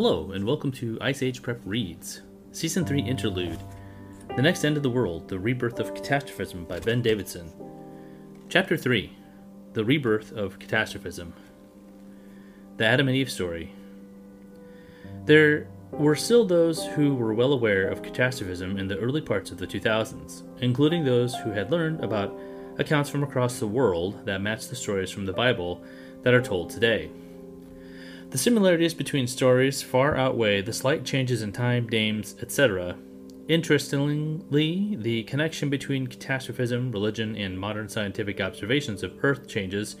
Hello, and welcome to Ice Age Prep Reads, Season 3 Interlude, The Next End of the World, The Rebirth of Catastrophism by Ben Davidson. Chapter 3, The Rebirth of Catastrophism. The Adam and Eve Story. There were still those who were well aware of catastrophism in the early parts of the 2000s, including those who had learned about accounts from across the world that match the stories from the Bible that are told today. The similarities between stories far outweigh the slight changes in time, names, etc. Interestingly, the connection between catastrophism, religion, and modern scientific observations of Earth changes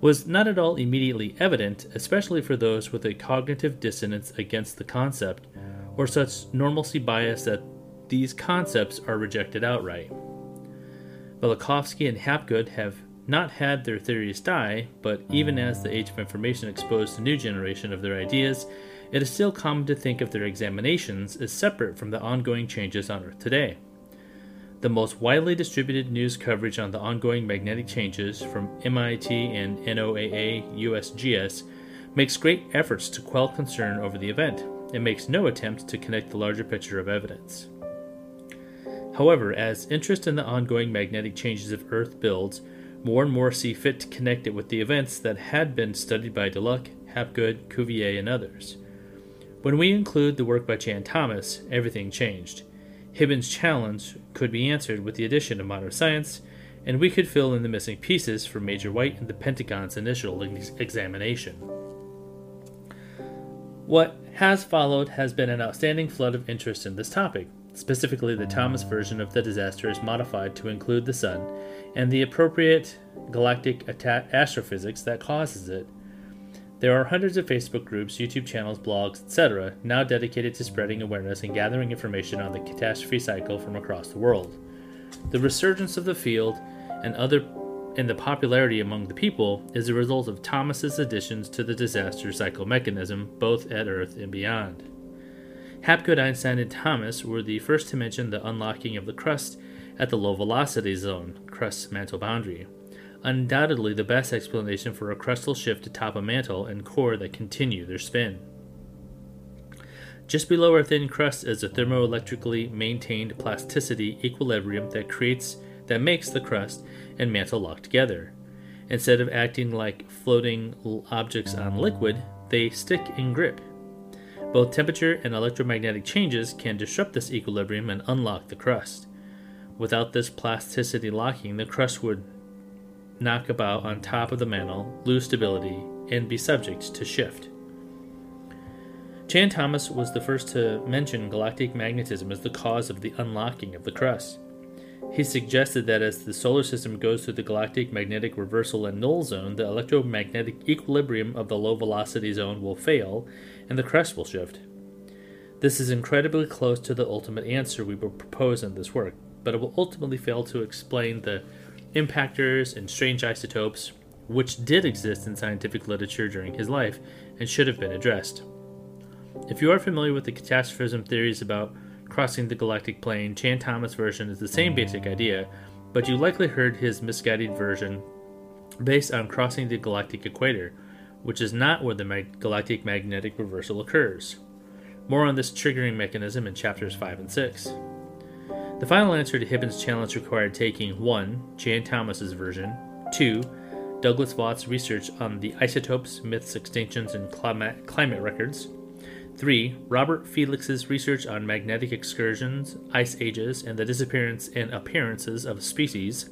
was not at all immediately evident, especially for those with a cognitive dissonance against the concept, or such normalcy bias that these concepts are rejected outright. Velikovsky and Hapgood have not had their theories die, but even as the age of information exposed the new generation of their ideas, it is still common to think of their examinations as separate from the ongoing changes on Earth today. The most widely distributed news coverage on the ongoing magnetic changes from MIT and NOAA, USGS, makes great efforts to quell concern over the event, and makes no attempt to connect the larger picture of evidence. However, as interest in the ongoing magnetic changes of Earth builds, more and more see fit to connect it with the events that had been studied by Deluc, Hapgood, Cuvier, and others. When we include the work by Chan Thomas, everything changed. Hibben's challenge could be answered with the addition of modern science, and we could fill in the missing pieces from Major White and the Pentagon's initial examination. What has followed has been an outstanding flood of interest in this topic. Specifically, the Thomas version of the disaster is modified to include the sun and the appropriate galactic astrophysics that causes it. There are hundreds of Facebook groups, YouTube channels, blogs, etc. now dedicated to spreading awareness and gathering information on the catastrophe cycle from across the world. The resurgence of the field and the popularity among the people is a result of Thomas's additions to the disaster cycle mechanism, both at Earth and beyond. Hapgood, Einstein, and Thomas were the first to mention the unlocking of the crust at the low-velocity zone, crust mantle boundary, undoubtedly the best explanation for a crustal shift atop a mantle and core that continue their spin. Just below our thin crust is a thermoelectrically maintained plasticity equilibrium that makes the crust and mantle lock together. Instead of acting like floating objects on liquid, they stick and grip. Both temperature and electromagnetic changes can disrupt this equilibrium and unlock the crust. Without this plasticity locking, the crust would knock about on top of the mantle, lose stability, and be subject to shift. Chan Thomas was the first to mention galactic magnetism as the cause of the unlocking of the crust. He suggested that as the solar system goes through the galactic magnetic reversal and null zone, the electromagnetic equilibrium of the low-velocity zone will fail, and the crust will shift. This is incredibly close to the ultimate answer we will propose in this work, but it will ultimately fail to explain the impactors and strange isotopes, which did exist in scientific literature during his life and should have been addressed. If you are familiar with the catastrophism theories about crossing the galactic plane, Chan Thomas' version is the same basic idea, but you likely heard his misguided version based on crossing the galactic equator, which is not where the galactic magnetic reversal occurs. More on this triggering mechanism in chapters 5 and 6. The final answer to Hibben's challenge required taking 1. Chan Thomas's version, 2. Douglas Watt's research on the isotopes, myths, extinctions, and climate records, 3. Robert Felix's research on magnetic excursions, ice ages, and the disappearance and appearances of species.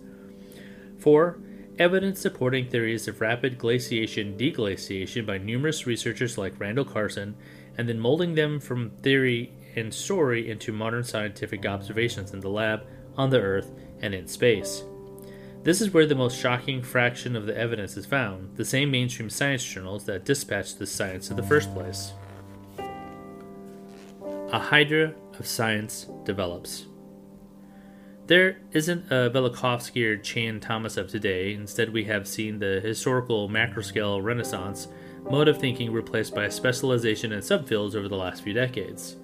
4. Evidence supporting theories of rapid glaciation-deglaciation by numerous researchers like Randall Carson, and then molding them from theory and story into modern scientific observations in the lab, on the Earth, and in space. This is where the most shocking fraction of the evidence is found, the same mainstream science journals that dispatched this science in the first place. A hydra of science develops. There isn't a Velikovsky or Chan Thomas of today. Instead, we have seen the historical macroscale renaissance mode of thinking replaced by specialization in subfields over the last few decades.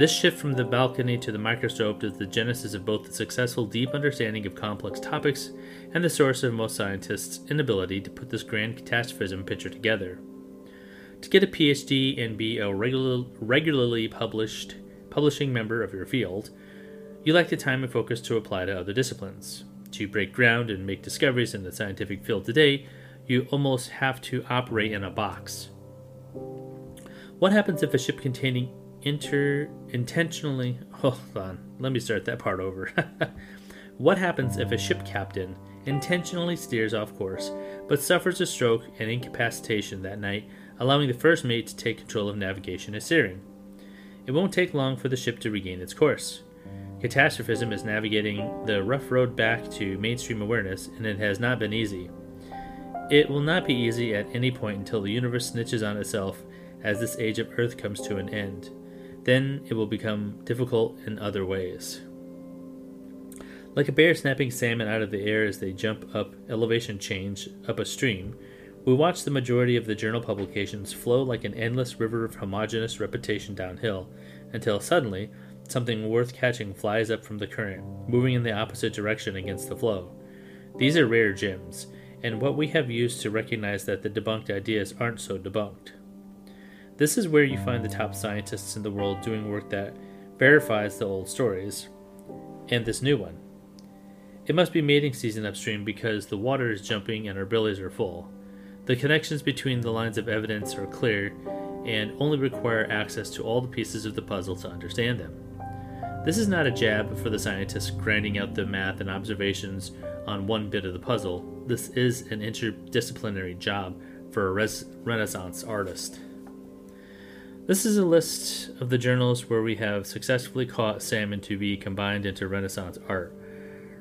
This shift from the balcony to the microscope is the genesis of both the successful deep understanding of complex topics and the source of most scientists' inability to put this grand catastrophism picture together. to get a PhD and be a regularly publishing member of your field, you lack the time and focus to apply to other disciplines. To break ground and make discoveries in the scientific field today, you almost have to operate in a box. What happens if a ship containing What happens if a ship captain intentionally steers off course, but suffers a stroke and incapacitation that night, allowing the first mate to take control of navigation and steering? It won't take long for the ship to regain its course. Catastrophism is navigating the rough road back to mainstream awareness, and it has not been easy. It will not be easy at any point until the universe snitches on itself as this age of Earth comes to an end. Then it will become difficult in other ways. Like a bear snapping salmon out of the air as they jump up elevation change up a stream, we watch the majority of the journal publications flow like an endless river of homogeneous repetition downhill, until suddenly, something worth catching flies up from the current, moving in the opposite direction against the flow. These are rare gems, and what we have used to recognize that the debunked ideas aren't so debunked. This is where you find the top scientists in the world doing work that verifies the old stories, and this new one. It must be mating season upstream because the water is jumping and our bellies are full. The connections between the lines of evidence are clear and only require access to all the pieces of the puzzle to understand them. This is not a jab for the scientists grinding out the math and observations on one bit of the puzzle. This is an interdisciplinary job for a Renaissance artist. This is a list of the journals where we have successfully caught salmon to be combined into Renaissance art.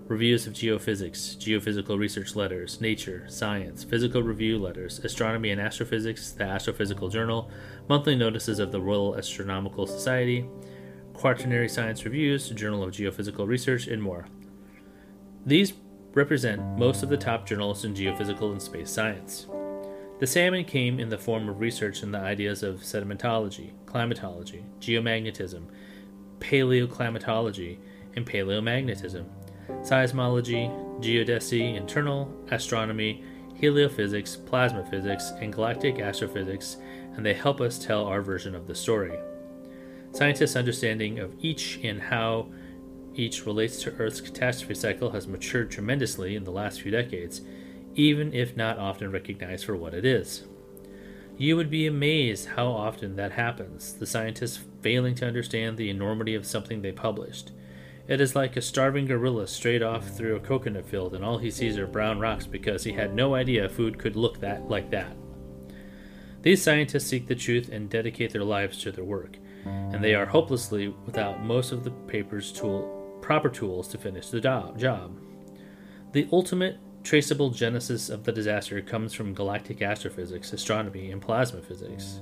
Reviews of geophysics, geophysical research letters, nature, science, physical review letters, astronomy and astrophysics, the Astrophysical Journal, monthly notices of the Royal Astronomical Society, quaternary science reviews, Journal of Geophysical Research, and more. These represent most of the top journals in geophysical and space science. The salmon came in the form of research in the ideas of sedimentology, climatology, geomagnetism, paleoclimatology, and paleomagnetism, seismology, geodesy, internal astronomy, heliophysics, plasma physics, and galactic astrophysics, and they help us tell our version of the story. Scientists' understanding of each and how each relates to Earth's catastrophe cycle has matured tremendously in the last few decades, even if not often recognized for what it is. You would be amazed how often that happens, the scientists failing to understand the enormity of something they published. It is like a starving gorilla strayed off through a coconut field and all he sees are brown rocks because he had no idea food could look like that. These scientists seek the truth and dedicate their lives to their work, and they are hopelessly without most of the paper's proper tools to finish the job. The ultimate traceable genesis of the disaster comes from galactic astrophysics, astronomy, and plasma physics.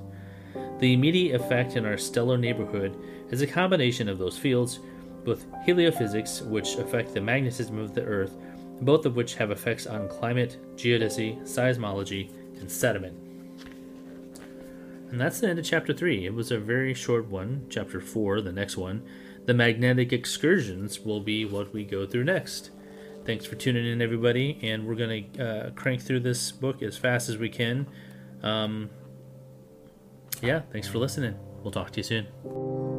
The immediate effect in our stellar neighborhood is a combination of those fields with heliophysics, which affect the magnetism of the Earth, both of which have effects on climate, geodesy, seismology, and sediment. And that's the end of Chapter 3. It was a very short one. Chapter 4, the next one, the magnetic excursions, will be what we go through next. Thanks for tuning in, everybody, and we're going to crank through this book as fast as we can. Thanks for listening. We'll talk to you soon.